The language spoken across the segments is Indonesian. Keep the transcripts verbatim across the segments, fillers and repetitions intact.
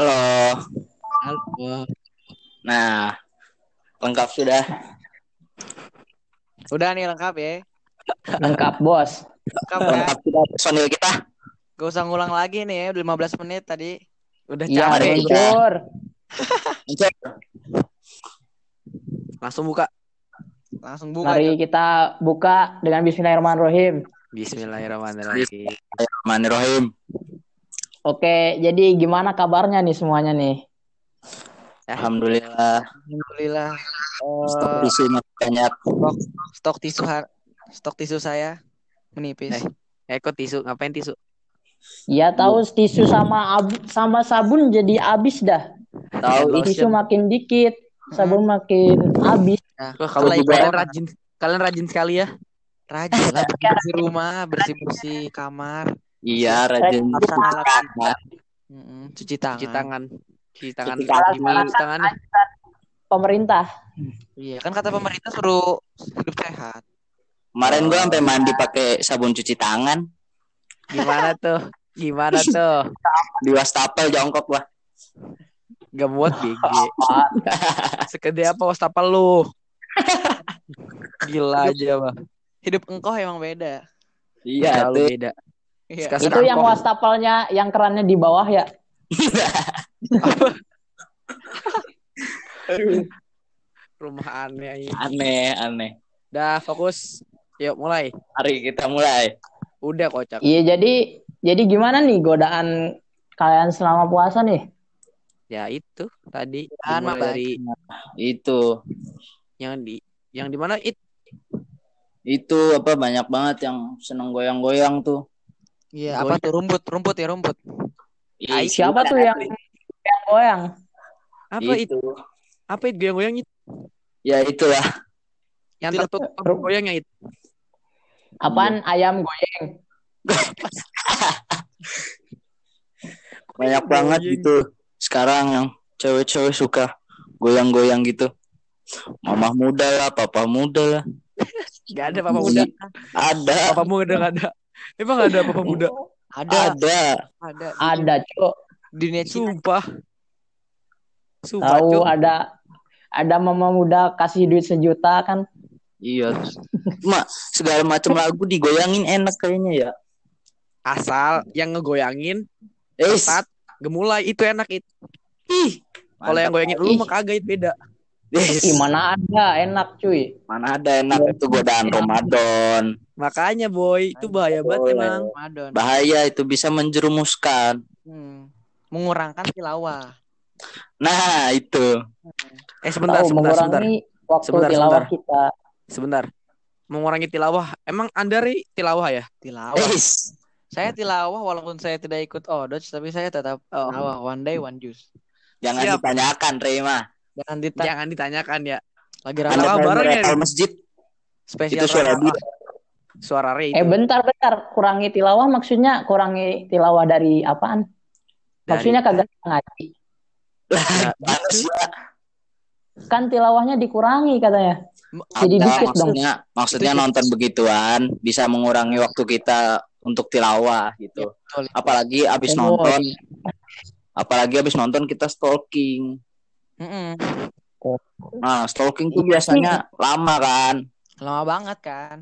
Halo. Halo. Nah, lengkap sudah. Udah nih lengkap ya. Lengkap bos. Lengkap, lengkap ya. Sudah personil kita. Gak usah ngulang lagi nih, udah lima belas menit tadi. Udah capek. Ya, hancur. Hancur. Langsung buka. Langsung buka. Mari ya. Kita buka dengan bismillahirrahmanirrahim. Bismillahirrahmanirrahim. Bismillahirrahmanirrahim. Oke, jadi gimana kabarnya nih semuanya nih? Alhamdulillah. Alhamdulillah. Uh, stok tisu banyak. Stok, stok tisu stok tisu saya menipis. Eh, kok tisu? Ngapain tisu? Ya tahu tisu sama ab, sama sabun jadi habis dah. Tahu tisu makin dikit, sabun makin habis. Nah, kalau kalian rajin, kalian rajin sekali ya. Rajin lah bersih rumah, bersih-bersih kamar. Iya, rajin laksanakan laksana. Mm-hmm. cuci tangan, cuci tangan, cuci tangan, gimana cuci tangan? Pemerintah. Iya, kan kata pemerintah suruh hidup sehat. Kemarin oh, gue sampai mandi pakai sabun cuci tangan. Gimana tuh? Gimana tuh? Di wastafel jongkok gua. Gak buat B G. Segede apa wastafel lu? Gila aja, Bang. Hidup engkau emang beda. Iya, itu beda. Iya. Itu angkong. Yang wastafelnya, yang kerannya di bawah ya. Rumah aneh. Aneh, aneh. Dah fokus. Yuk mulai. Mari kita mulai. Udah kocak. Iya jadi, jadi gimana nih godaan kalian selama puasa nih? Ya itu tadi. Dimulai dari itu. Yang di, yang di mana it? Itu apa banyak banget yang seneng goyang-goyang tuh. Iya, apa tuh rumput, rumput ya rumput. Ya, siapa tuh yang yang goyang? Apa itu? itu? Apa itu goyang-goyang itu? Ya itulah. Yang itu tertutup goyangnya itu. Apaan ya. Ayam goyang? Banyak banget gitu. Sekarang yang cewek-cewek suka goyang-goyang gitu. Mama muda lah, papa muda lah. Gak ada papa muda. Ada. Papa muda gak ada. Emang ada apa-apa muda? Ada. Ada. Ada, ada Cuk. Dunia Cina. Sumpah. Sumpah, Cuk. Tahu ada ada mama muda kasih duit sejuta kan? Iya. Mak, segala macam lagu digoyangin enak kayaknya ya. Asal yang ngegoyangin cepat, gemulai itu enak itu. Ih, kalau yang goyangin lu mah kagak itu beda. Ih, mana ada enak cuy. Mana ada enak ya, itu godaan ya. Ramadan. Makanya boy, itu bahaya banget emang. Ramadan. Bahaya itu bisa menjerumuskan. Hmm. Mengurangkan tilawah. Nah, itu. Eh sebentar, Tau, sebentar, sebentar. Waktu sebentar, tilawah sebentar. Kita. Sebentar. Mengurangi tilawah. Emang Anda ri tilawah ya? Tilawah. Eish. Saya tilawah walaupun saya tidak ikut odoj tapi saya tetap tilawah oh. One day one juice. Jangan Siap. ditanyakan, Rima. Jangan, ditanya- Jangan ditanyakan ya. Lagi rawa bareng ya masjid. Spesial itu suara dua. Suara Ray. Eh bentar bentar, kurangi tilawah maksudnya kurangi tilawah dari apaan? Maksudnya dari... kagak ngaji. Nah, kan tilawahnya dikurangi katanya. Jadi nah, dikit maksudnya, dong. Maksudnya itu nonton itu. Begituan bisa mengurangi waktu kita untuk tilawah gitu. Ya, apalagi abis oh, nonton. Iya. Apalagi abis nonton kita stalking. Oh. Nah stalking tuh biasanya lama kan? Lama banget kan?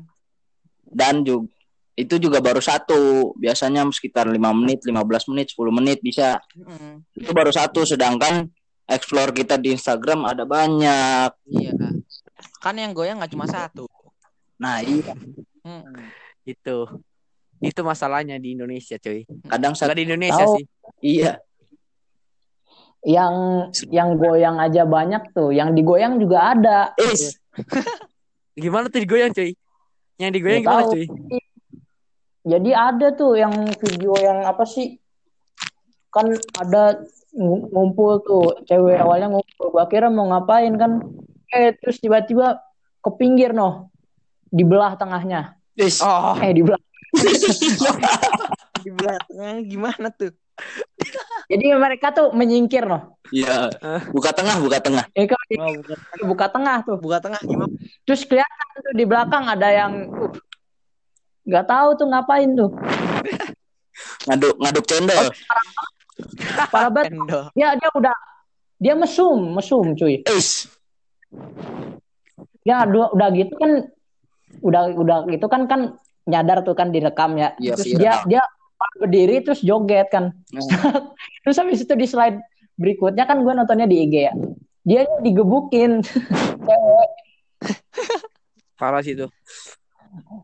Dan juga itu juga baru satu biasanya sekitar lima menit, lima belas menit, sepuluh menit bisa. Mm. Itu baru satu sedangkan explore kita di Instagram ada banyak. Iya. Kan yang goyang nggak cuma satu. Nah iya. Mm. Itu itu masalahnya di Indonesia cuy. Kadang salah di Indonesia tahu. Sih. Iya. Yang yang goyang aja banyak tuh, yang digoyang juga ada. Is. Gimana tuh digoyang, cuy? Yang digoyang gimana, cuy? Jadi ada tuh yang video yang apa sih? Kan ada ngumpul tuh, cewek awalnya ngumpul, gua kira mau ngapain kan? Eh terus tiba-tiba ke pinggir noh, dibelah tengahnya. Is. Oh. Eh dibelah. Dibelah tengahnya gimana tuh? Jadi mereka tuh menyingkir loh. Iya. Buka tengah, buka tengah. Eh, oh, buka, buka tengah tuh, buka tengah gimana? Terus kelihatan tuh di belakang ada yang nggak uh, tahu tuh ngapain tuh. Ngaduk, ngaduk cendol. Oh, Parah banget. Ya dia udah dia mesum, mesum cuy. Eish. Ya udah, udah gitu kan udah udah gitu kan kan nyadar tuh kan direkam ya. Yes, terus iya. dia dia berdiri terus joget kan. Hmm. Terus habis itu di slide berikutnya kan gue nontonnya di I G ya. Dia digebukin. Parah sih itu.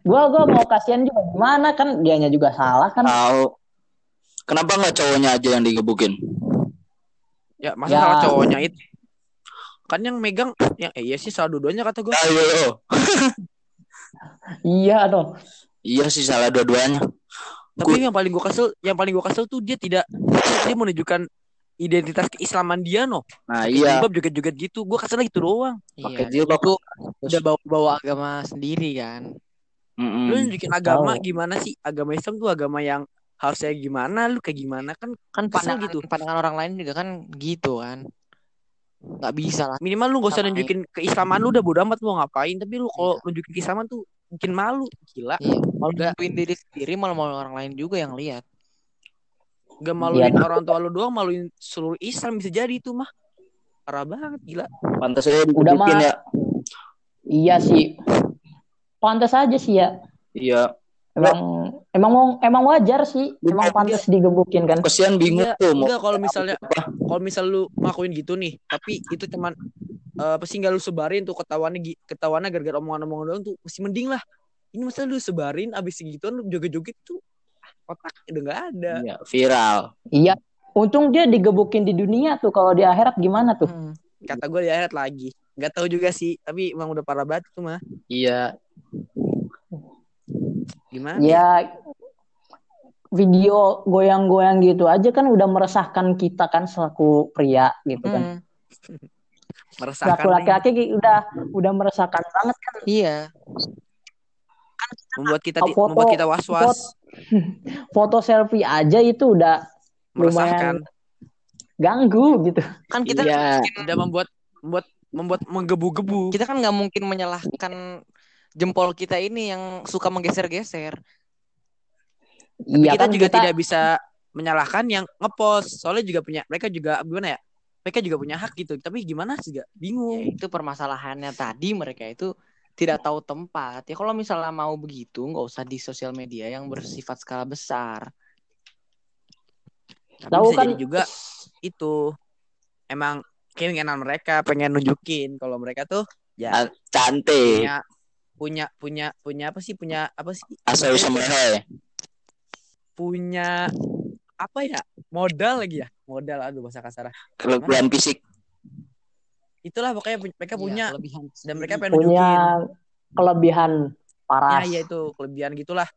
Gua gua mau kasihan juga gimana kan dianya juga salah kan. Tahu. Kenapa enggak cowoknya aja yang digebukin? Ya, masa ya. Salah cowoknya itu. Kan yang megang yang eh, iya sih salah dua-duanya kata gua. Ayo. Iya dong. Iya sih salah dua-duanya. Tapi Gu- yang paling gua kesel, yang paling gua kesel tuh dia tidak dia menunjukkan identitas keislaman dia, no. Nah, pake iya. Jilbab joget-joget gitu. Gua kesel gitu doang. Pakai iya, jilbab tuh udah bawa-bawa agama sendiri kan. Mm-mm. Lu nunjukin agama oh. Gimana sih? Agama Islam tuh agama yang harusnya gimana, lu kayak gimana kan kan pandangan gitu. Pandangan orang lain juga kan gitu kan. Enggak bisa lah. Minimal lu enggak usah nunjukin keislaman lu udah bodo amat mau ngapain, tapi lu kalau nunjukin keislaman tuh bikin malu, gila. Iya. Maluin diri sendiri, malu malu orang lain juga yang lihat. Gak maluin ya. Orang tua lu doang, maluin seluruh Islam bisa jadi itu mah. Parah banget, gila. Pantas aja udah mah. Ya. Iya sih. Pantas aja sih ya. Iya. Emang nah. emang emang wajar sih, Bukan emang pantas dia. Digebukin kan. Kasihan bingung enggak, tuh. Enggak kalau misalnya kalau misal lu ngakuin gitu nih, tapi itu cuman uh, pasti enggak lu sebarin tuh ketahuannya ketahuannya gara-gara omongan-omongan doang tuh mesti mending lah. Ini masa lu sebarin abis segituan lu joget-joget tuh otak udah enggak ada. Iya, viral. Iya. Untung dia digebukin di dunia tuh, kalau di akhirat gimana tuh? Hmm. Kata gue di akhirat lagi. Enggak tahu juga sih, tapi emang udah parah banget tuh mah. Iya. Gimana? Ya video goyang-goyang gitu aja kan udah meresahkan kita kan selaku pria gitu kan. Hmm. Meresahkan. Selaku laki-laki nih. udah udah meresahkan banget kan. Iya. Kan kita membuat kita foto, di, membuat kita was-was. Foto, foto selfie aja itu udah meresahkan. Ganggu gitu. Kan kita iya. udah membuat membuat membuat menggebu-gebu. Kita kan nggak mungkin menyalahkan jempol kita ini yang suka menggeser-geser. Iya, kita kan juga kita... tidak bisa menyalahkan yang ngepost. Soalnya juga punya, mereka juga gimana ya? Mereka juga punya hak gitu. Tapi gimana sih? Bingung. Ya, itu permasalahannya tadi mereka itu tidak tahu tempat. Ya kalau misalnya mau begitu, nggak usah di sosial media yang bersifat skala besar. Tapi tahu bisa kan jadi juga itu emang keinginan mereka pengen nunjukin kalau mereka tuh ya cantik. Punya, punya punya punya apa sih punya apa sih asal usaha punya apa ya modal lagi ya modal aduh bahasa kasar kelebihan fisik itulah pokoknya mereka punya ya, dan mereka pengen punya nunjukin. Kelebihan paras ya, ya itu kelebihan gitulah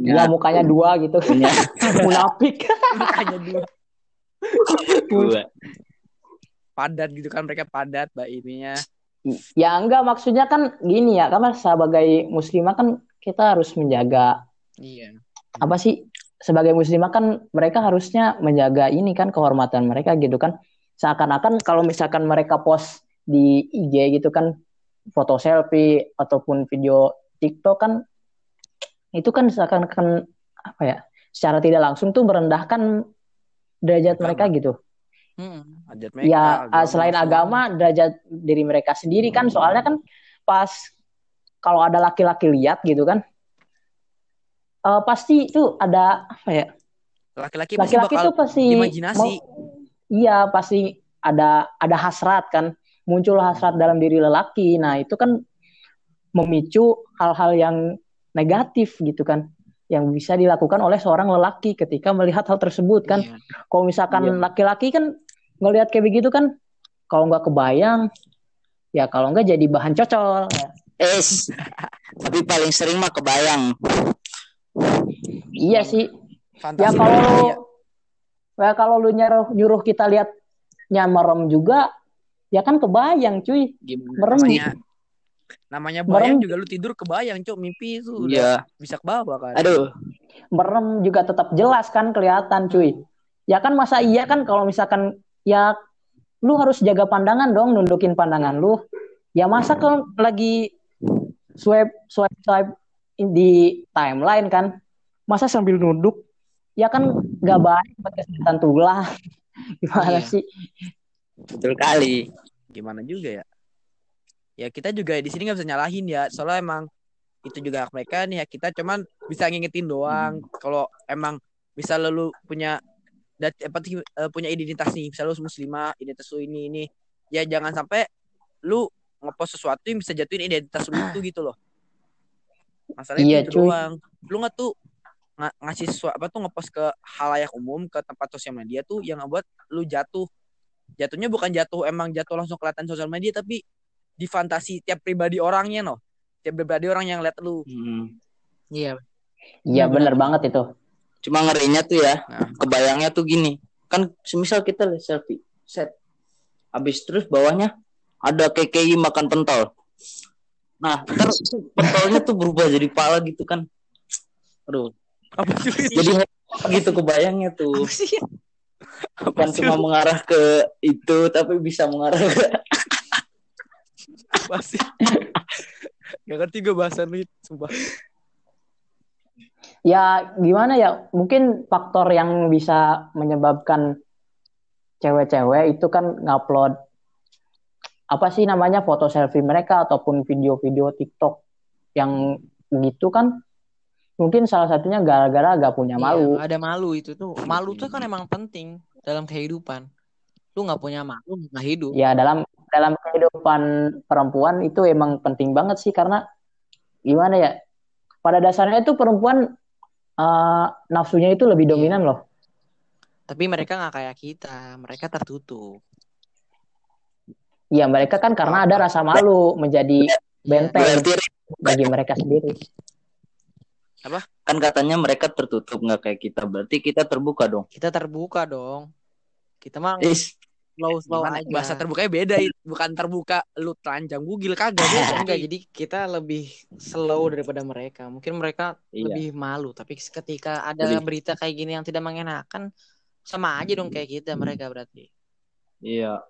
ya, ya mukanya dua gitu punya munafik mukanya dua dua padat gitu kan mereka padat mbak ininya. Ya enggak maksudnya kan gini ya kan sebagai muslimah kan kita harus menjaga iya. Apa sih sebagai muslimah kan mereka harusnya menjaga ini kan kehormatan mereka gitu kan seakan-akan kalau misalkan mereka post di I G gitu kan foto selfie ataupun video TikTok kan itu kan seakan-akan apa ya secara tidak langsung tuh merendahkan derajat mereka gitu. Hmm. Mereka, ya agama, selain agama derajat diri mereka sendiri kan soalnya kan pas kalau ada laki-laki lihat gitu kan uh, pasti itu ada apa ya laki-laki, laki-laki itu pasti imajinasi iya pasti ada ada hasrat kan muncul hasrat dalam diri lelaki nah itu kan memicu hal-hal yang negatif gitu kan yang bisa dilakukan oleh seorang lelaki ketika melihat hal tersebut kan yeah. Kalau misalkan yeah. Laki-laki kan ngelihat kayak begitu kan kalau nggak kebayang ya kalau nggak jadi bahan cocol ya. Es tapi paling sering mah kebayang iya sih fantasi ya kalau ya kalau lu nyuruh nyuruh kita lihat nyamerem juga ya kan kebayang cuy merem namanya bayang merem. Juga lu tidur kebayang cok mimpi itu udah yeah. Bisa kebawa kan aduh merem juga tetap jelas kan kelihatan cuy ya kan masa iya kan kalau misalkan ya lu harus jaga pandangan dong nundukin pandangan lu ya masa kalau lagi swipe swipe swipe di timeline kan masa sambil nunduk ya kan nggak baik buat kesehatan tulang. Gimana iya. sih? Betul kali. Gimana juga ya? Ya kita juga di sini nggak bisa nyalahin ya, soalnya emang itu juga hak mereka nih ya, kita cuman bisa ngingetin doang. Hmm. Kalau emang bisa lu punya dat, apa, punya identitas nih, bisa lu muslimah, identitas lu ini ini, ya jangan sampai lu ngepost sesuatu yang bisa jatuhin identitas lu itu gitu loh. Masalahnya iya, itu doang. Lu nggak tuh ng- ngasih sesuatu apa tuh ngepost ke halayak umum, ke tempat sosial media tuh yang ngebuat lu jatuh. Jatuhnya bukan jatuh emang jatuh langsung kelihatan sosial media, tapi di fantasi tiap pribadi orangnya noh. Tiap pribadi orang yang lihat lu. Hmm. Iya. Iya benar banget itu. Cuma ngerinya tuh ya, nah. kebayangnya tuh gini. Kan semisal kita lihat selfie set. Habis terus bawahnya ada K K I makan pentol. Nah, terus pentolnya tuh berubah jadi pala gitu kan. Aduh. Apa sih? Jadi gitu kebayangnya tuh. Apa sih? Bukan cuma mengarah ke itu, tapi bisa mengarah ke apa sih? Gak ngerti gue bahasan lu, sumpah. Ya gimana ya, mungkin faktor yang bisa menyebabkan cewek-cewek itu kan ngupload apa sih namanya foto selfie mereka ataupun video-video TikTok yang gitu kan, mungkin salah satunya gara-gara gak punya malu. Iya, ada malu itu tuh, malu tuh kan emang penting dalam kehidupan. Lu gak punya malu gak hidup. Ya dalam dalam kehidupan perempuan itu emang penting banget sih, karena gimana ya, pada dasarnya itu perempuan uh, nafsunya itu lebih dominan iya. loh. Tapi mereka nggak kayak kita, mereka tertutup. Iya mereka kan karena ada rasa malu menjadi benteng bagi mereka sendiri. Apa? Kan katanya mereka tertutup nggak kayak kita, berarti kita terbuka dong. Kita terbuka dong. Kita mah slow-slow aja. Bahasa terbukanya beda, bukan terbuka lu telanjang bugil kagak ya. Enggak, jadi kita lebih slow daripada mereka. Mungkin mereka iya. lebih malu, tapi ketika ada lebih. berita kayak gini yang tidak mengenakan, sama aja dong kayak kita mereka berarti. Iya.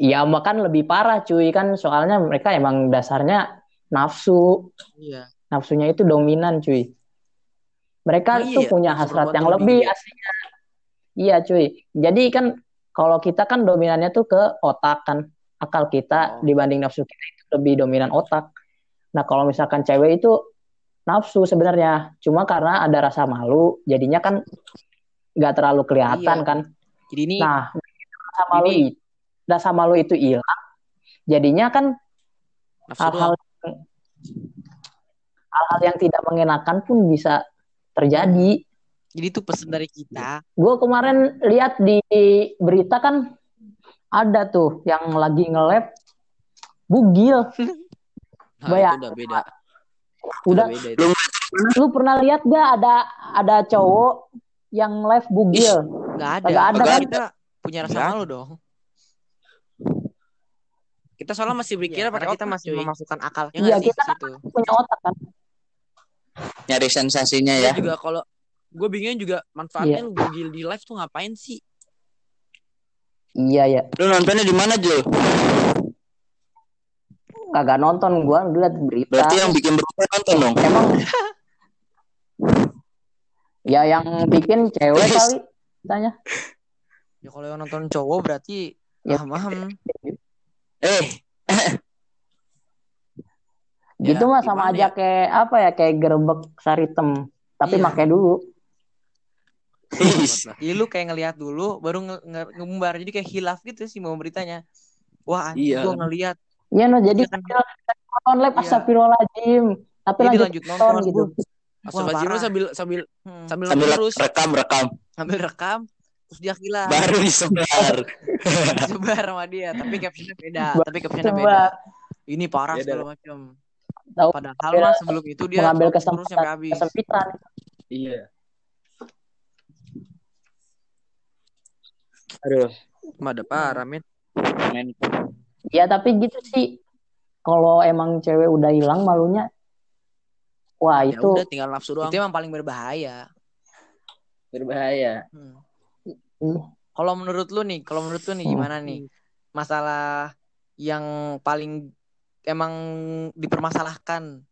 Iya, makan lebih parah cuy kan, soalnya mereka emang dasarnya nafsu. Iya. Nafsunya itu dominan cuy. Mereka iya, tuh punya hasrat yang lebih aslinya. Iya cuy. Jadi kan kalau kita kan dominannya tuh ke otak kan. Akal kita oh. dibanding nafsu kita itu lebih dominan otak. Nah kalau misalkan cewek itu nafsu sebenarnya. Cuma karena ada rasa malu. Jadinya kan gak terlalu kelihatan iya. kan. Jadi ini, nah rasa malu, ini, rasa malu itu hilang. Jadinya kan hal-hal yang, hal-hal yang tidak mengenakan pun bisa terjadi. Jadi itu pesan dari kita. Gue kemarin lihat di berita kan ada tuh yang lagi nge-lab bugil. Nah, bayar. Udah beda. Udah. Beda lu, lu pernah lihat gak ada ada cowok hmm. yang live bugil? Enggak ada. Enggak ada kan? Kita punya rasa malu dong. Kita soalnya masih berpikir ya, pada kita otak, masih cuy. memasukkan akal yang ya, kita kan punya otak kan. Nyari sensasinya ya. Kita juga kalau gue bingung juga manfaatnya yeah. lu bugil di live tuh ngapain sih? Iya ya. Lu nontonnya di mana, Jo? Kagak nonton gue, lihat berita. Berarti yang bikin berita nonton dong. Emang? Ya yang bikin cewek kali tanya. Ya kalau yang nonton cowok berarti ya paham. Eh. Gitu ya, mah sama aja ya? Kayak apa ya, kayak gerebek saritem tapi yeah. pakai dulu. Jadi lu kayak ngelihat dulu baru ngumbar, jadi kayak hilaf gitu sih mau beritanya. Wah anjir gua ngelihat. Iya no, jadi kan nonton live astagfirullahalazim tapi jadi lanjut nonton gitu. Astagfirullahalazim sambil sambil hmm. sambil, sambil terus rekam-rekam. Sambil rekam terus dia hilaf. Baru disebar. Disebar sama dia tapi captionnya beda, tapi captionnya beda. Ini parah segala macam. Tahu, padahal lah sebelum itu dia mengambil kesempatan, kesempitan. Iya. Aduh, mada parah, men. Ya tapi gitu sih. Kalau emang cewek udah hilang malunya, wah itu ya udah tinggal nafsu doang. Itu emang paling berbahaya. Berbahaya. Hmm. Uh. Kalau menurut lu nih, kalau menurut lu nih gimana hmm. nih? Masalah yang paling emang dipermasalahkan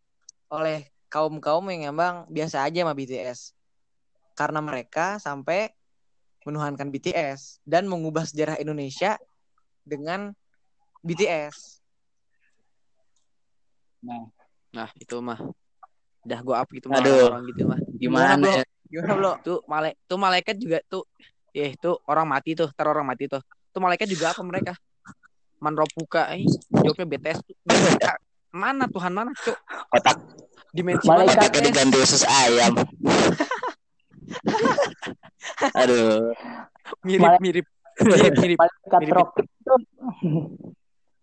oleh kaum-kaum yang emang biasa aja sama B T S. karena mereka sampai menuhankan B T S dan mengubah sejarah Indonesia dengan B T S. Nah, nah itu mah dah gue up gitu mah orang gitu mah. Gimana, Gimana ya? Gimana bro? Tuh malaikat, tuh malaikat juga tuh, eh tuh orang mati tuh, tar orang mati tuh. Tuh malaikat juga apa mereka? Manropuka, eh, joknya B T S tuh. Dia, mana Tuhan mana cuk? Otak. Dimensi malaikat diganti usus ayam. Aduh. Mirip-mirip. Mirip-mirip. Malaikat rokib tuh.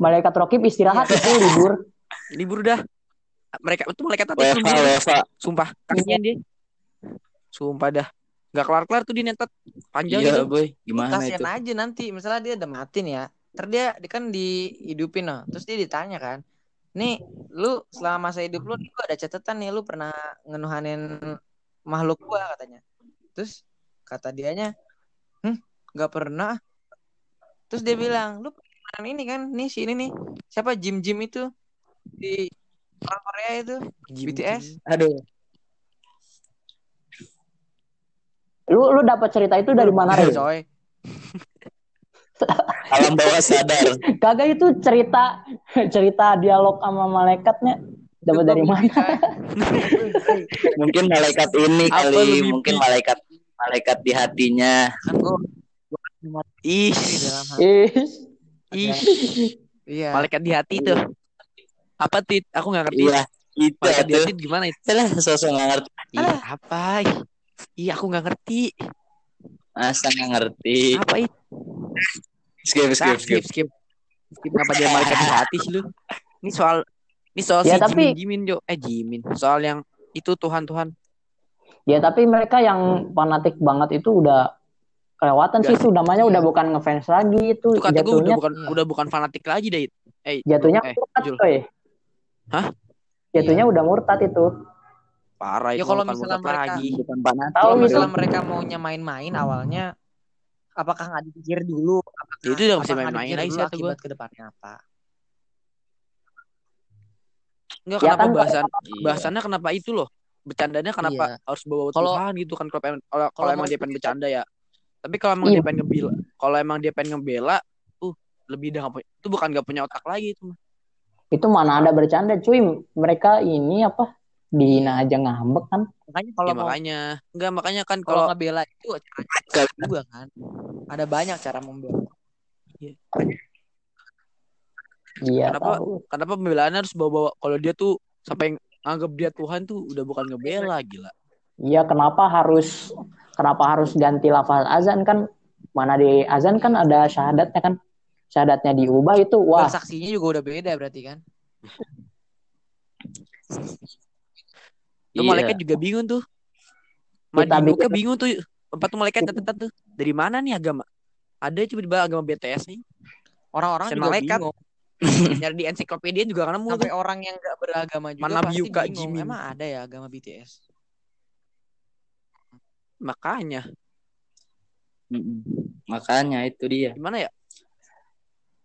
Malaikat rokib istirahat itu libur. Libur dah. Mereka itu malaikat apa? Sumpah. Kasihan dia. Sumpah dah. Gak kelar-kelar tuh di netet. Panjang iya, gitu. Gimana kasihan itu? Kasihan aja nanti. Misalnya dia udah mati nih ya. Terus dia kan dihidupin loh. Terus dia ditanya kan. Nih, lu selama masa hidup lu, lu ada catatan nih, lu pernah ngenuhanin makhluk gua katanya. Terus kata dianya, hm, gak pernah. Terus dia bilang, lu pernah ini kan, nih si ini nih, siapa Jim Jim itu di orang Korea itu, Jim, B T S. Aduh. Lu lu dapat cerita itu dari mana ya? Coy. Alam bawah sadar. Kagak itu cerita cerita dialog sama malaikatnya dapat dari mana? Mungkin malaikat ini kali, mungkin malaikat malaikat di hatinya. Ih. Ih. Iya. Malaikat di hati tuh. Apa tit? Aku enggak ngerti. Iya, itu malaikat di hati gimana itu? Lah, sosok enggak ngerti. Iya, apa? Iya, aku enggak ngerti. Masa enggak ngerti. Apa itu? Skip, skip, skip, skip. Skip kenapa dia malaikat di hati sih lu? Ini soal, ini soal ya, si tapi... Jimin, Jimin jo, eh Jimin. Soal yang itu Tuhan, Tuhan. Ya tapi mereka yang fanatik banget itu udah kelewatan gak sih, sudah namanya udah bukan ngefans lagi itu. Itu kata jatuhnya udah bukan, udah bukan fanatik lagi deh. Eh, jatuhnya eh, murtad coy. Hah? Jatuhnya ya. Udah murtad itu. Parah ya, itu. Ya kalau misalnya mereka lagi, bukan fanatik. Kalau misalnya mereka maunya main-main awalnya. Apakah nggak dipikir dulu? Apakah, itu udah masih main-main aja tuh buat kedepannya apa? Enggak ya, kenapa kan, bahasan iya. Bahasannya kenapa itu loh? Bercandanya kenapa iya. Harus bawa Tuhan gitu kan? Kalau kalau, kalau emang dia pengen bercanda ya. Tapi kalau emang iya. Dia pengen ngebela, kalau emang dia pengen ngebela, uh lebih dah itu bukan nggak punya otak lagi itu. Itu mana ada bercanda cuy? Mereka ini apa? Dihina aja ngambek kan. Makanya kalau ya, mau... makanya enggak makanya kan kalau ngebela itu cara juga kan. Ada banyak cara membela. Iya. Iya. Kenapa tahu. Kenapa pembelaannya harus bawa-bawa kalau dia tuh sampai nganggap dia Tuhan tuh udah bukan ngebela gila. Iya, kenapa harus kenapa harus ganti lafaz azan kan? Mana di azan kan ada syahadatnya kan. Syahadatnya diubah itu wah. Dan saksinya juga udah beda berarti kan. Tuh malaikat iya. Juga bingung tuh. Madinuknya bingung tuh. Empat tuh malaikat ketetet tuh. Dari mana nih agama? Ada coba dibahas agama B T S nih. Orang-orang juga malaikat. Bingung. Nyari di ensiklopedia juga nemu. Sampai orang yang gak beragama juga mana pasti Biuka, bingung. Jimin. Emang ada ya agama B T S? Makanya. Mm-mm. Makanya itu dia. Gimana ya?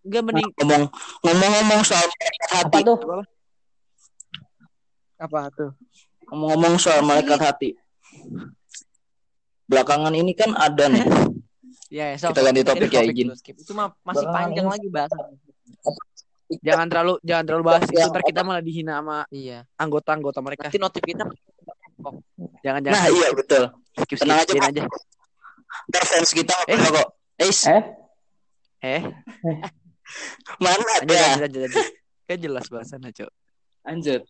Gak mending. Ngomong, ngomong-ngomong soal malaikat hati. Apa tuh? Apa tuh? Ngomong-ngomong soal malaikat hati, belakangan ini kan ada nih. Ya, so, kita ganti topik ya, izin. Itu mah masih belakangan panjang ini. Lagi bahasan. Jangan terlalu, jangan terlalu bahas. Itu ntar kita malah dihina sama iya. Anggota-anggota mereka. Nanti notif kita. Jangan-jangan. Nah iya betul. Skip, skip, tenang skip, aja. Ntar fans kita eh. Kok. Eh. Eh. Eh. Mana ada? Kan jelas bahasannya, Cok. Lanjut.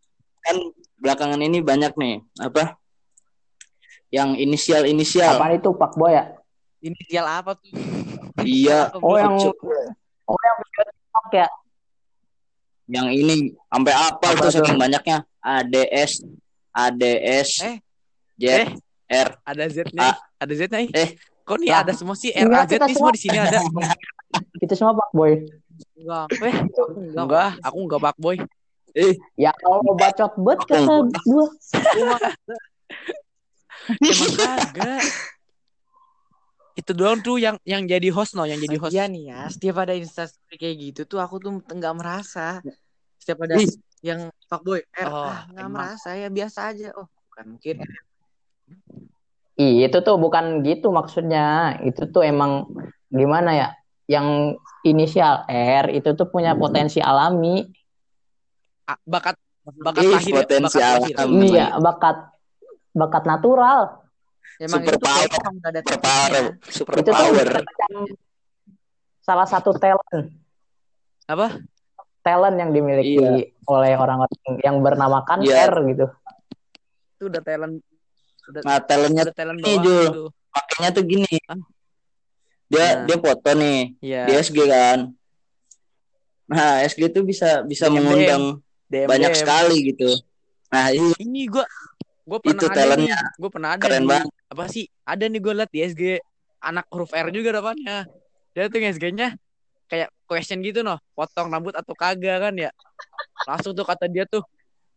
Kan belakangan ini banyak nih apa yang inisial inisial apa itu Pak Boy ya inisial apa tuh iya oh yang Ucuk. Oh yang Pak ya yang ini sampai apa itu saking banyaknya A D S A D S eh. Z eh. R ada Z nya ada Z nya eh kok nih nah. Ada semua sih R A Z nih semua di sini ada kita semua Pak Boy enggak eh enggak aku enggak Pak Boy. Eh, ya kalau mau bacot bet kata gue. Emang kagak. Itu doang tuh yang yang jadi host no, yang jadi host. Iya nih ya, setiap ada instastory kayak gitu tuh aku tuh enggak merasa. Setiap ada Ih. Yang fuckboy, eh, oh, ah, enggak merasa ya biasa aja. Oh, bukan mungkin. Ih, itu tuh bukan gitu maksudnya. Itu tuh emang gimana ya? Yang inisial R itu tuh punya potensi alami. A- bakat bakat Ih, lahir potensi ya, bakat alami. Lahir. Iya, bakat bakat natural. Emang super itu power, ada super power, super itu power. Salah satu talent. Apa? Talent yang dimiliki iya. oleh orang-orang yang bernamakan yeah. R gitu. Itu udah talent. Udah, nah, talentnya talent ini Jul. Makanya tuh gini. Hah? Dia nah. dia foto nih. Yeah. Dia S G kan. Nah, S G tuh bisa bisa D M, mengundang D M, banyak D M. Sekali gitu. Nah, ini, ini gua Gue pernah, pernah ada keren nih. Apa sih? Ada nih gue liat di S G anak huruf R juga depannya. Dia tuh S G-nya kayak question gitu noh, potong rambut atau kagak kan ya. Langsung tuh kata dia tuh.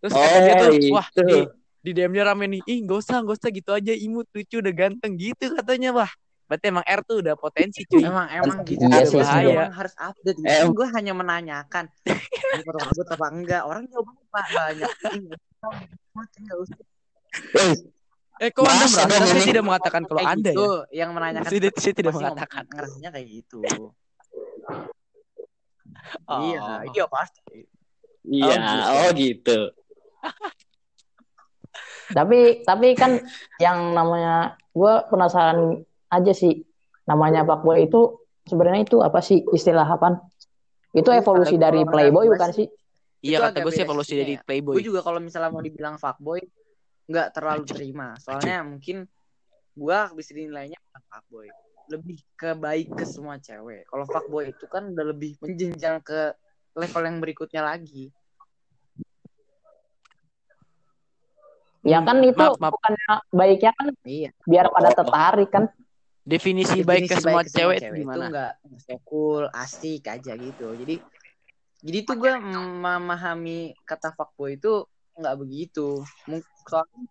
Terus kata oh, dia tuh, wah nih, di D M-nya rame nih. Ih, gak usah, gak usah gitu aja, imut lucu udah ganteng gitu katanya, wah. Berarti emang R tuh udah potensi cuy. Emang emang gitu iya, sih, bahaya. Emang harus update. Gitu. Eh, gue hanya menanyakan. Potong rambut apa enggak? Orang jawab banyak. Enggak usah. Eh, kok Anda merasa saya tidak mengatakan kalau kayak Anda gitu, ya? Yang menanyakan saya si, si tidak mengatakan. Ngerasanya kayak gitu. Oh. Iya, iya pasti. Iya, oh gitu. tapi tapi kan yang namanya gue penasaran aja sih, namanya fuckboy itu sebenarnya itu apa sih istilah apaan? Itu evolusi dari Playboy bukan sih? Iya, kata gue sih evolusi dari Playboy. Gue juga kalau misalnya mau dibilang fuckboy nggak terlalu terima, soalnya Acik. Mungkin gue bisa dinilainya fuckboy, lebih ke baik ke semua cewek. Kalau fuckboy itu kan udah lebih menjenjang ke level yang berikutnya lagi. Ya kan itu maaf, maaf. bukan baiknya kan, iya. biar pada tertarik kan. Definisi, Definisi baik ke semua baik ke cewek, cewek itu nggak cool, asik aja gitu. Jadi, jadi tuh gue memahami kata fuckboy itu nggak begitu. Soalnya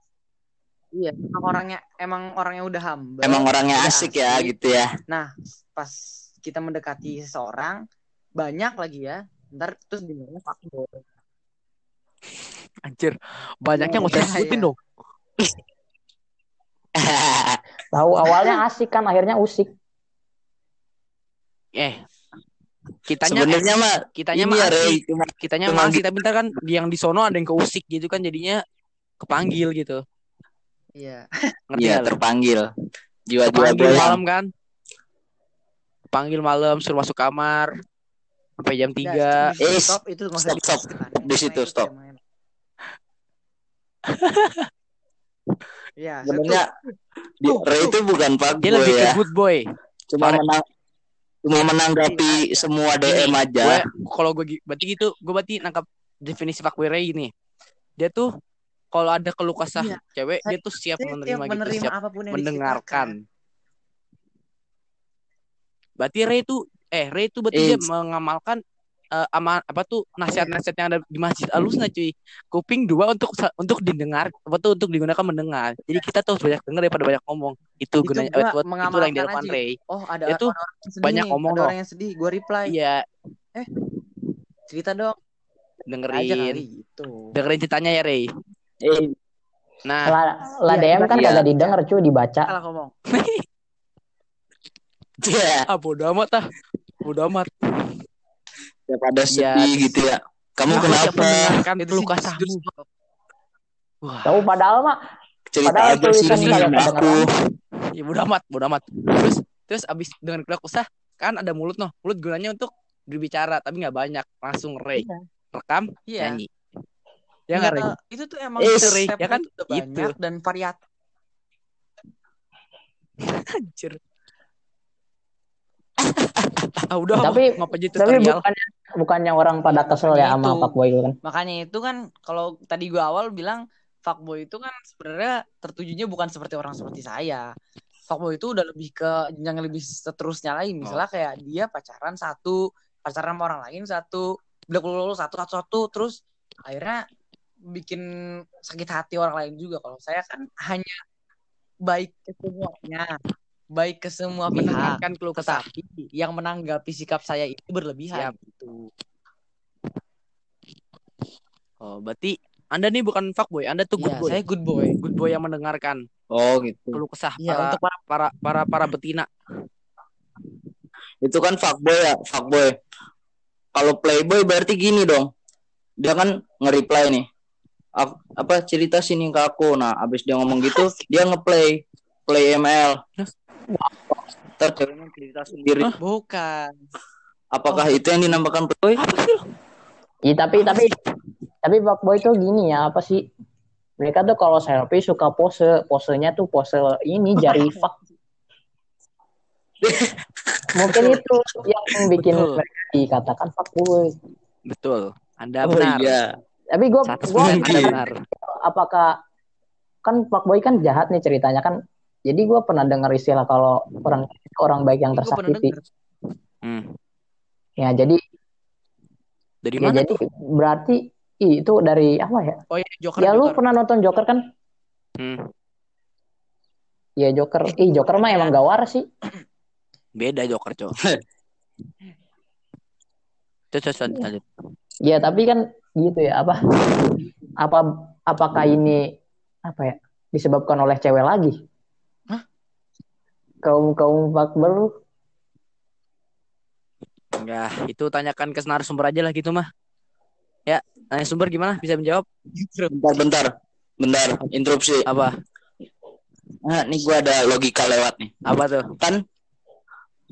iya emang orangnya emang orangnya udah humble, emang orangnya asik, asik ya gitu ya. Nah pas kita mendekati seseorang banyak lagi ya, ntar terus bilangnya fuckboy. Anjir banyaknya nggak usah disebutin dong. Tahu awalnya asik kan akhirnya usik. Eh kitanya sebenarnya mah kitanya mah asik cuma, kitanya mah asik tapi ntar kan yang di sono ada yang keusik gitu kan, jadinya kepanggil gitu. Iya. Ngerti ya, terpanggil. Jiwa-jiwa malam kan. Panggil malam suruh masuk kamar sampai jam tiga. Eh, stop itu enggak usah stop. Di situ stop. Iya, sebenarnya itu bukan fuckboy. Dia lebih ke good boy. Cuma menang cuma menanggapi semua D M aja. Kalau gue berarti gitu, gue berarti nangkap definisi fuckboy gini. Dia tuh kalau ada keluh kesah iya. cewek, dia tuh siap saya menerima, siap menerima gitu, siap mendengarkan. Berarti Ray itu, eh Ray itu berarti It's... dia mengamalkan uh, ama, apa tuh nasihat-nasihat yang ada di Masjid Al-Husna cuy. Kuping dua untuk untuk didengar, apa tuh untuk digunakan mendengar. Jadi kita tuh banyak dengar daripada banyak ngomong. Itu, itu gunanya buat itu yang dilakukan Ray. Oh ada itu banyak ngomong ada orang yang sedih, gue reply. Iya. Eh cerita dong. Dengerin. Gitu. Dengerin ceritanya ya Ray. Eh. Nah, lah la D M kan kagak didengar cuy, dibaca. Salah ngomong. Ya, ah, bodo amat ah. Bodo amat. Ya pada sedih ya, gitu ya. Kamu nah, kenapa? Kan itu luka sahmu. Wah. Tahu padahal mah cerita aja sih aku. Ya bodo amat, bodo amat. Terus terus abis dengan keluh kesah kan ada mulut noh. Mulut gunanya untuk berbicara tapi enggak banyak, langsung re. Ya. Rekam, ya. Nyanyi. Ya nggak, itu tuh emang seru ya kan itu banyak dan variatif. Anjir. Ah udah. Tapi tapi bukannya bukannya orang pada kesel ya sama fuckboy itu kan. Makanya itu kan kalau tadi gua awal bilang fuckboy itu kan sebenarnya tertujunya bukan seperti orang seperti saya. Fuckboy itu udah lebih ke jenjang lebih seterusnya lain. Misalnya oh. kayak dia pacaran satu, pacaran sama orang lain satu, belok-belok satu satu satu terus akhirnya bikin sakit hati orang lain juga. Kalau saya kan hanya baik ke semuanya, baik ke semua pihak, kan keluh kesah. Tetapi yang menanggapi sikap saya itu berlebihan. Siap. Gitu. Oh, berarti Anda nih bukan fuckboy, Anda tuh good ya, boy. Saya good boy, good boy yang mendengarkan. Oh gitu. Keluh kesah ya, para, untuk para para para para betina. Itu kan fuckboy ya, fuckboy. Kalau playboy berarti gini dong. Dia kan nge-reply nih. Apa cerita sini ke aku. Nah, abis dia ngomong gitu, dia nge-play play M L. Terus ceweknya cerita sendiri. Huh? Bukan. Apakah oh. itu yang dinamakan playboy? Iya, tapi tapi tapi fuckboy tuh gini ya, apa sih? Mereka tuh kalau selfie suka pose, posenya tuh pose ini jari fuck. Mungkin itu yang bikin betul. Mereka dikatakan fuckboy. Betul, Anda oh, benar. Iya. Tapi gue, gue benar. Apakah kan fuckboy kan jahat nih ceritanya kan? Jadi gue pernah dengar istilah kalau orang orang baik yang tersakiti. Hmm. Ya jadi. Dari ya, mana? Jadi tuh? Berarti. Ih, itu dari apa ya? Oh iya, Joker. Ya Joker. Lu pernah nonton Joker kan? Hmm. Iya Joker. Ih, Joker mah emang gawar sih. Beda Joker, coy. Terus lanjut. Iya, tapi kan gitu ya, apa? Apa apakah ini apa ya? Disebabkan oleh cewek lagi? Hah? Kaum-kaum fuckboy lu? Enggak, itu tanyakan ke narasumber aja lah gitu mah. Ya, nah, sumber gimana bisa menjawab? Bentar, bentar, bentar, interupsi. Apa? Nah, nih gue ada logika lewat nih. Apa tuh? Kan,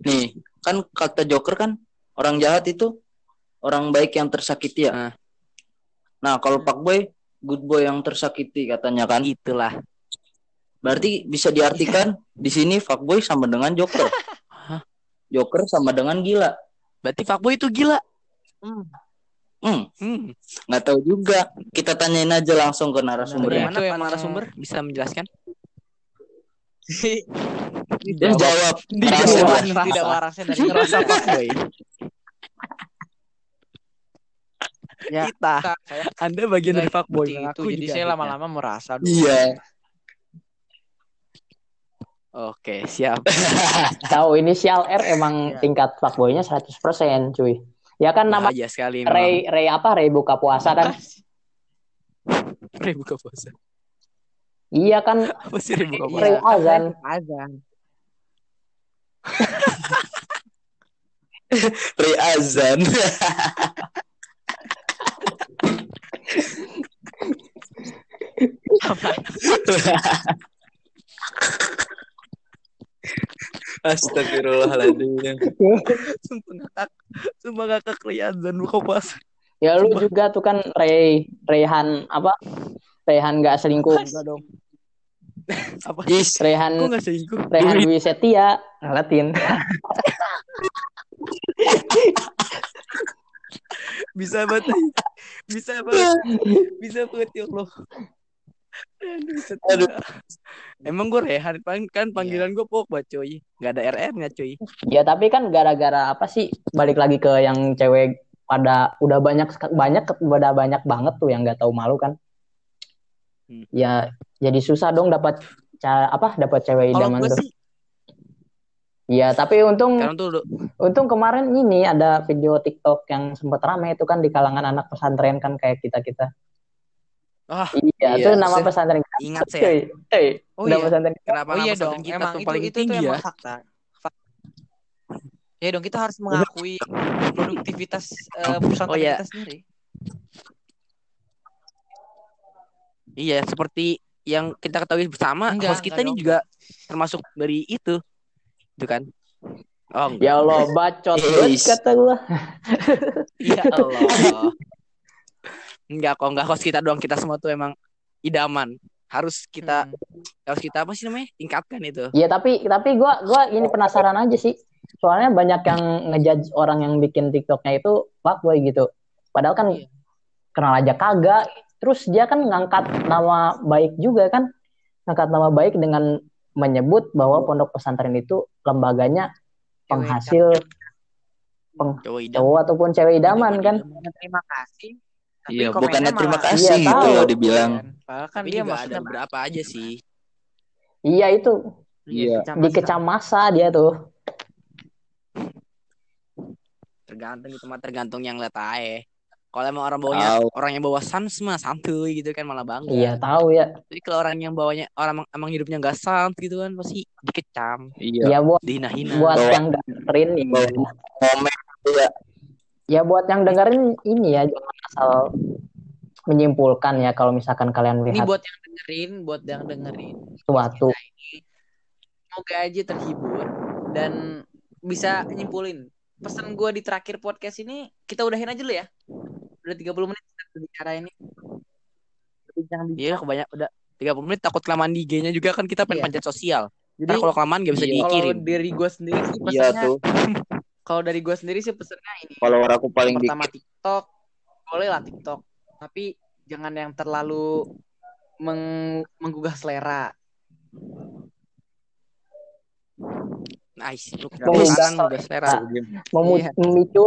nih, kan kata Joker kan orang jahat itu orang baik yang tersakiti ya. Nah, nah kalau fuckboy, good boy yang tersakiti katanya kan. Itulah. Berarti bisa diartikan di sini fuckboy sama dengan Joker. Joker sama dengan gila. Berarti fuckboy itu gila. Hmm. Hmm. hmm, nggak tahu juga. Kita tanyain aja langsung ke narasumbernya. Nah, mana narasumber bisa menjelaskan? Dia jawab. Tidak warasnya dari ngerasa fuckboy. Ya. Kita. Saya, Anda bagian dari fuckboy itu. Aku jadi saya lama-lama merasa. Iya. Oke, siap. Tahu inisial R emang tingkat fuckboy-nya seratus persen, cuy. Ya kan nama ya, sekali, Ray, Ray apa? Ray buka puasa kan? Ray buka puasa. Iya kan? Apa sih Ray buka puasa? Ray azan. Azan. Ray azan. Astagfirullahaladzim. Sumpah ngakak. Sumpah ngakak Riazan buka puasa. Ya lu Sumpah. Juga tuh kan Rey Rehan apa Rehan gak selingkuh. Enggak dong. Apa? Yes. Rehan Kok gak selingkuh? Rehan Dwi Setia Latin. Bisa banget. Bisa banget. Bisa banget ya Allah. Aduh. Emang gue Rehan kan panggilan yeah. gue Pogba cuy. Gak ada R R-nya cuy. Ya tapi kan gara-gara apa sih, balik lagi ke yang cewek pada udah banyak banyak udah banyak banget tuh yang gak tahu malu kan. hmm. Ya jadi susah dong dapat apa dapat cewek idaman tuh sih. Ya tapi untung untung kemarin ini ada video TikTok yang sempat rame itu kan di kalangan anak pesantren kan kayak kita-kita. Oh, iya, itu iya. nama pesantren. Ingat saya. Eh, oh, nama iya. pesantren. Kenapa oh, iya nama pesantren kita emang tuh itu, paling itu, tinggi itu ya? Fakta. Ya dong, kita harus mengakui produktivitas uh, pesantren oh, iya. kita sendiri. Iya, seperti yang kita ketahui bersama, enggak, host kita ini juga termasuk dari itu, itu kan? Oh, ya Allah, bacot yes. kata gua. Ya Allah. Enggak kok, enggak host kita doang, kita semua tuh emang idaman. Harus kita hmm. harus kita apa sih namanya? Tingkatkan itu. Iya, tapi tapi gua gua ini penasaran aja sih. Soalnya banyak yang ngejudge orang yang bikin TikTok-nya itu fuckboy gitu. Padahal kan yeah. kenal aja kagak. Terus dia kan ngangkat nama baik juga kan. Ngangkat nama baik dengan menyebut bahwa pondok pesantren itu lembaganya penghasil peng, cowok ataupun cewek idaman kan. Terima kasih. Tapi iya, bukannya terima kasih iya, gitu loh dibilang. Padahal kan dia maksudnya ada berapa aja sih. Iya itu. Iya. Dikecam masa dia tuh. Tergantung itu mah tergantung yang lihat ae. Kalau emang orang bawanya tau. Orang yang bawa sans mah santuy gitu kan, malah bangga. Iya tahu ya. Tapi kalau orang yang bawanya orang emang hidupnya nggak sans gitu kan pasti dikecam. Iya. Ya, buat dihina-hina. Buat bawa, yang dengerin ini. Komen ya. Ya buat yang dengerin ini ya jangan asal menyimpulkan ya kalau misalkan kalian lihat. Ini buat yang dengerin, buat yang dengerin. Suatu. Semoga aja terhibur dan bisa nyimpulin. Pesan gue di terakhir podcast ini kita udahin aja dulu ya. Udah tiga puluh menit bicara ini. Iya, kebanyak udah tiga puluh menit takut kelamaan di I G-nya juga kan kita pengen iya. Panjat sosial. Jadi ntar kalau kelamaan enggak bisa iya, dikirim. Kalau dari gue sendiri sih pesannya. Iya tuh. Kalau dari gue sendiri sih pesannya ini. Kalau aku paling pertama dikit. TikTok. Boleh lah TikTok, tapi jangan yang terlalu meng- menggugah selera. Nice, lu kesan udah selera. Memicu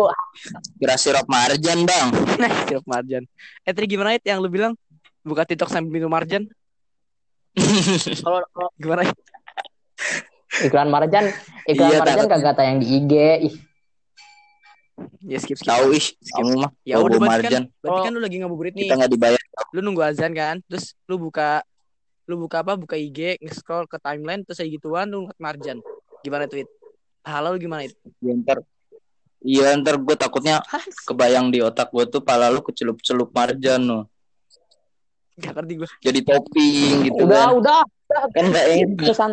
kira sirup marjan, Bang. Nah, sirup marjan. Eh, tadi gimana it yang lu bilang buka TikTok sambil minum marjan? Kalau gimana? Iklan marjan, iklan iya, marjan kagak tayang di I G. Ih. Ya skip skip. Tahu ih, kamu mah. Ya udah berarti kan, berarti kan lu lagi ngabuburit nih. Kita enggak dibayar. Lu nunggu azan kan? Terus lu buka lu buka apa? Buka I G, nge-scroll ke timeline terus kayak gituan lu ngeliat marjan. Gimana tweet? Pahala lu gimana itu? Ya ntar, ya, ntar gue takutnya kebayang di otak gue tuh pala lu kecelup-celup marjan loh. Gak ngerti gue. Jadi topping gitu udah, kan. Udah, udah. Kan gak enak. Pesan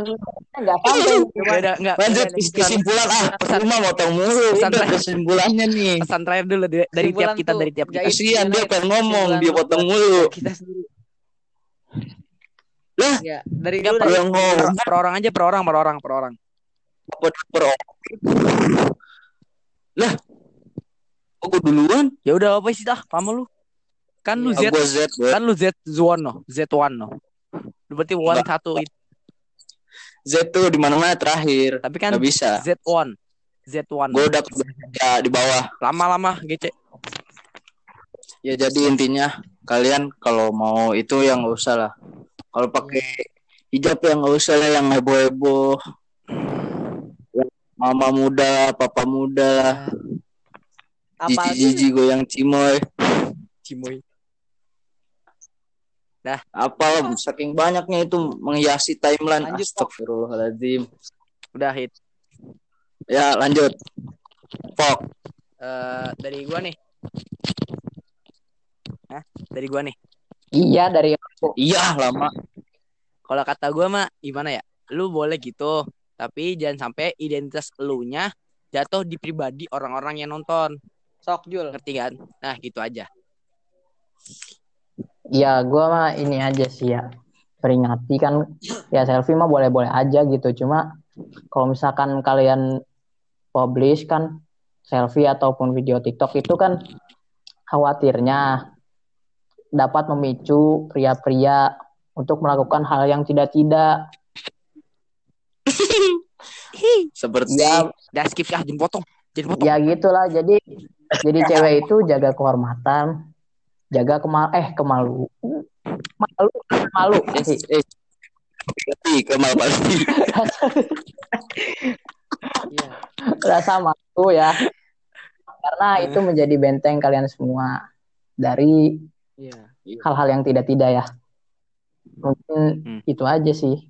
gak apa-apa. Lanjut kesimpulan ah. Pesan mah motong mulu. Pesan udah, kesimpulannya nih. Pesan terakhir dulu dari, dari tiap kita. Dari tiap kita. Kasihan dia pengen ngomong. Dia potong mulu. Kita sendiri. Lah. Ya, dari dulu. Per orang aja. Per orang. Per orang. Per orang. Bro. Lah, kok gue duluan? Ya udah apa sih dah, kamu lu. Kan lu ya, Z, Z kan lu Z Zuono, Z satu no. Berarti one satu itu. Z dua di mana-mana terakhir. Tapi kan gak bisa. Z satu. Z satu. Gue udah ya, di bawah. Lama-lama gece. Ya jadi intinya kalian kalau mau itu yang enggak usah lah. Kalau pakai hijab yang enggak usah lah yang heboh-heboh. Mama muda, papa muda, jiji-jiji goyang cimoy, cimoy. Nah, apalah saking banyaknya itu menghiasi timeline. Astagfirullahaladzim. Udah hit. Ya lanjut. Pok. Uh, dari gua nih. Hah? Dari gua nih. Iya dari aku. Iya lama. Kalau kata gua mah, gimana ya? Lu boleh gitu. Tapi jangan sampai identitas elunya jatuh di pribadi orang-orang yang nonton. Sok Jul. Ngerti kan? Nah gitu aja. Ya gue mah ini aja sih ya. Peringati kan ya selfie mah boleh-boleh aja gitu. Cuma kalau misalkan kalian publish kan selfie ataupun video TikTok itu kan khawatirnya dapat memicu pria-pria untuk melakukan hal yang tidak-tidak. Seperti ya, dah skip ah jangan potong. Jangan potong. Ya gitulah. Jadi jadi cewek itu jaga kehormatan, jaga kemal eh kemalu. Malu, malu. Eh. Tapi kemal pasti. Iya. Rasa malu ya. Karena itu menjadi benteng kalian semua dari ya, iya. Hal-hal yang tidak-tidak ya. Mungkin hmm. itu aja sih.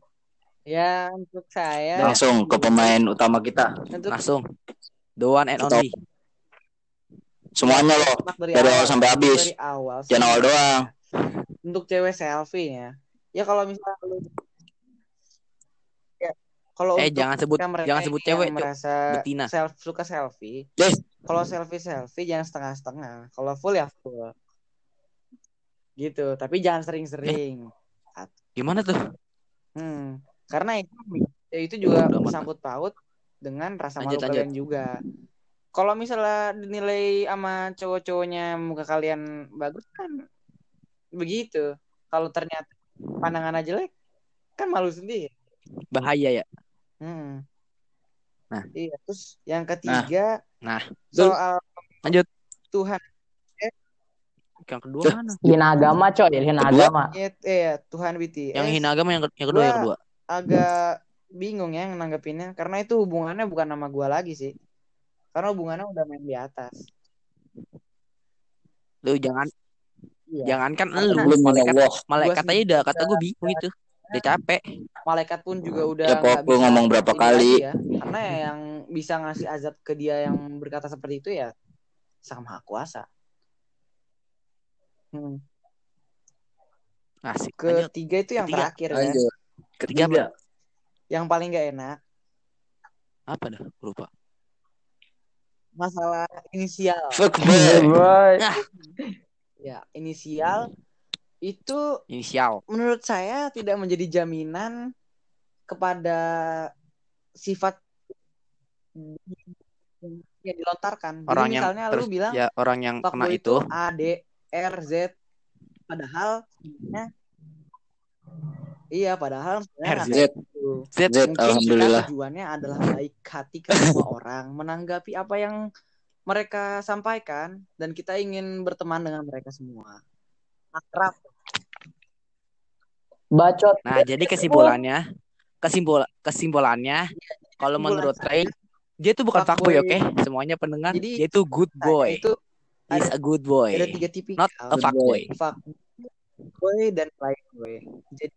Ya untuk saya langsung ke pemain utama kita untuk... langsung the one and only semuanya loh dari, dari awal sampai habis jangan awal doang untuk cewek selfie ya ya kalau misalnya lu ya kalau eh jangan sebut jangan sebut cewek merasa betina self suka selfie yes. Kalau selfie selfie jangan setengah-setengah kalau full ya full gitu tapi jangan sering-sering eh. Gimana tuh hmm karena itu, ya itu juga sangkut paut dengan rasa lanjut, malu lanjut. Kalian juga. Kalau misalnya dinilai sama cowok-cowoknya muka kalian bagus kan begitu. Kalau ternyata pandangan jelek kan malu sendiri. Bahaya ya. Hmm. Nah, iya. Terus yang ketiga, nah, nah. Soal lanjut Tuhan. Eh. Yang kedua tuh. Mana? Hina agama coy, hina agama. Iya, Tuhan B T S. Yang hina agama yang kedua, yang kedua. Agak bingung ya nanggapinnya karena itu hubungannya bukan sama gue lagi sih karena hubungannya udah main di atas Lu jangan iya. Jangankan lu belum malaikat, malaikat aja udah kata gue bingung itu. Udah capek. Malaikat pun juga udah ya, gak bisa ngomong berapa kali. Ya. Karena yang bisa ngasih azab ke dia yang berkata seperti itu ya Sang Maha Kuasa. Hmm. Asik. Ketiga itu yang Ketiga. terakhir ya. Ketiga. Ketiga. Yang paling gak enak. Apa dah? Lupa. Masalah inisial. Fuck boy. Nah. Ya, inisial itu inisial. Menurut saya tidak menjadi jaminan kepada sifat yang dilontarkan. Orang Jadi yang misalnya terus, lu bilang ya, orang yang kena itu A, D, R, Z. Padahal ya, iya, padahal R, Z. Z, Z, alhamdulillah. Tujuannya adalah baik hati ke semua orang, menanggapi apa yang mereka sampaikan, dan kita ingin berteman dengan mereka semua. Akrab. Bacot. Nah, jadi kesimpulannya, kesimpul kesimpulannya, kalau menurut Ray, dia tuh bukan fuckboy, oke? Okay? Semuanya pendengar, jadi, dia tuh good boy. Itu, He's a good boy. Ada tiga tipikal. Not a fuckboy. Fuckboy dan playboy. Jadi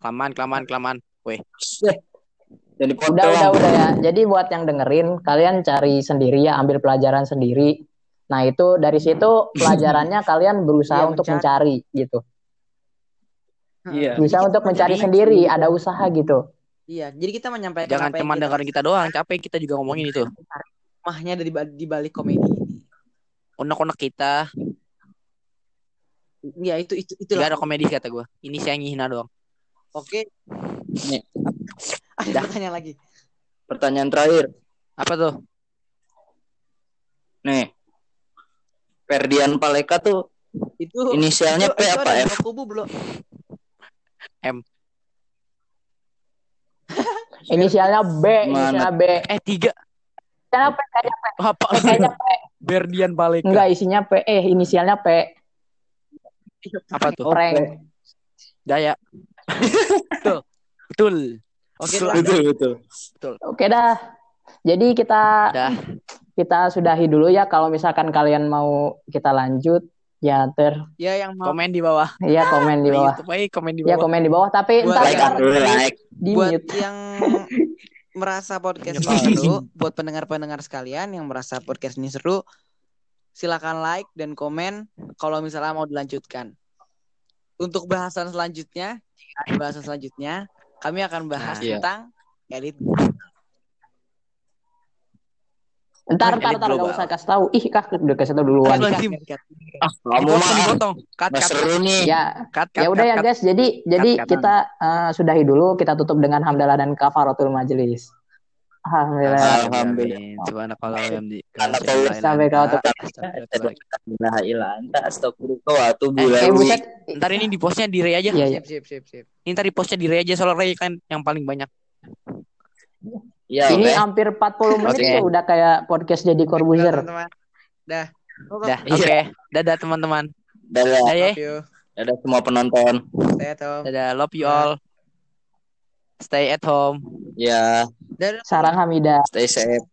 kelamaan, kelamaan, kelamaan. Weh. Jadi udah, udah, udah ya. Jadi buat yang dengerin, kalian cari sendiri ya, ambil pelajaran sendiri. Nah, itu dari situ pelajarannya kalian berusaha ya, untuk mencari, mencari gitu. Iya. Bisa untuk mencari jadi, sendiri, ada usaha gitu. Iya, jadi kita menyampaikan. Jangan cuma dengerin kita doang, capek kita juga ngomongin itu. Mahnya dari di balik komedi ini. Unek-unek kita. Ya, itu itu itu. Gak ada komedi kata gue. Ini saya ngehina doang. Oke. Nih. Ada pertanyaan lagi. Pertanyaan terakhir. Apa tuh? Nih. Ferdian Paleka tuh itu inisialnya itu, P itu apa F? Kubu belum. M. Inisialnya B, inisialnya B. Eh tiga. Kenapa kayaknya P? Apa? Kayaknya P. Ferdian Paleka. Enggak, isinya P. Eh, inisialnya P. Apa tuh? Prank. Daya. Tuh. Betul. Oke, betul, betul, betul. Betul. Oke dah. Jadi kita dah. kita sudahi dulu ya. Kalau misalkan kalian mau kita lanjut, ya ter. Ya yang mau. Komen di bawah. Iya, komen di bawah. Baik, komen di bawah. Ya komen di bawah. Tapi buat, ntar like, ntar like. Di buat yang merasa podcast ini seru, buat pendengar-pendengar sekalian yang merasa podcast ini seru, silakan like dan komen kalau misalnya mau dilanjutkan. Untuk bahasan selanjutnya, jika bahasan selanjutnya. Kami akan bahas nah, tentang iya. elit. Entar, entar, entar enggak usah kasih tahu. Ih, kah udah kasih tahu duluan. Ah, kamu mah dipotong. Cut, cut. Ya, cut, cut, ya udah ya guys. Jadi, cut, jadi cut, kita uh, sudahi dulu. Kita tutup dengan hamdalah dan kafaratul majelis. Alhamdulillah. Alhamdulillah. Alhamdulillah. Sampai kau tetap. Eh, buset. Ntar ini di postnya di Ray aja. Iya, siap, siap, siap. Ini ntar di postnya di Ray aja, soal Ray kan yang paling banyak. Ya, ini okay. Hampir empat puluh menit okay. Tuh udah kayak podcast jadi Corbuzier. Dah. Dah. Oke. Okay. Dadah teman-teman. Dadah. Dadah, Dadah semua penonton. Stay at home. Dadah, love you all. Stay at home. Ya. Yeah. Sarang Hamidah. Stay safe.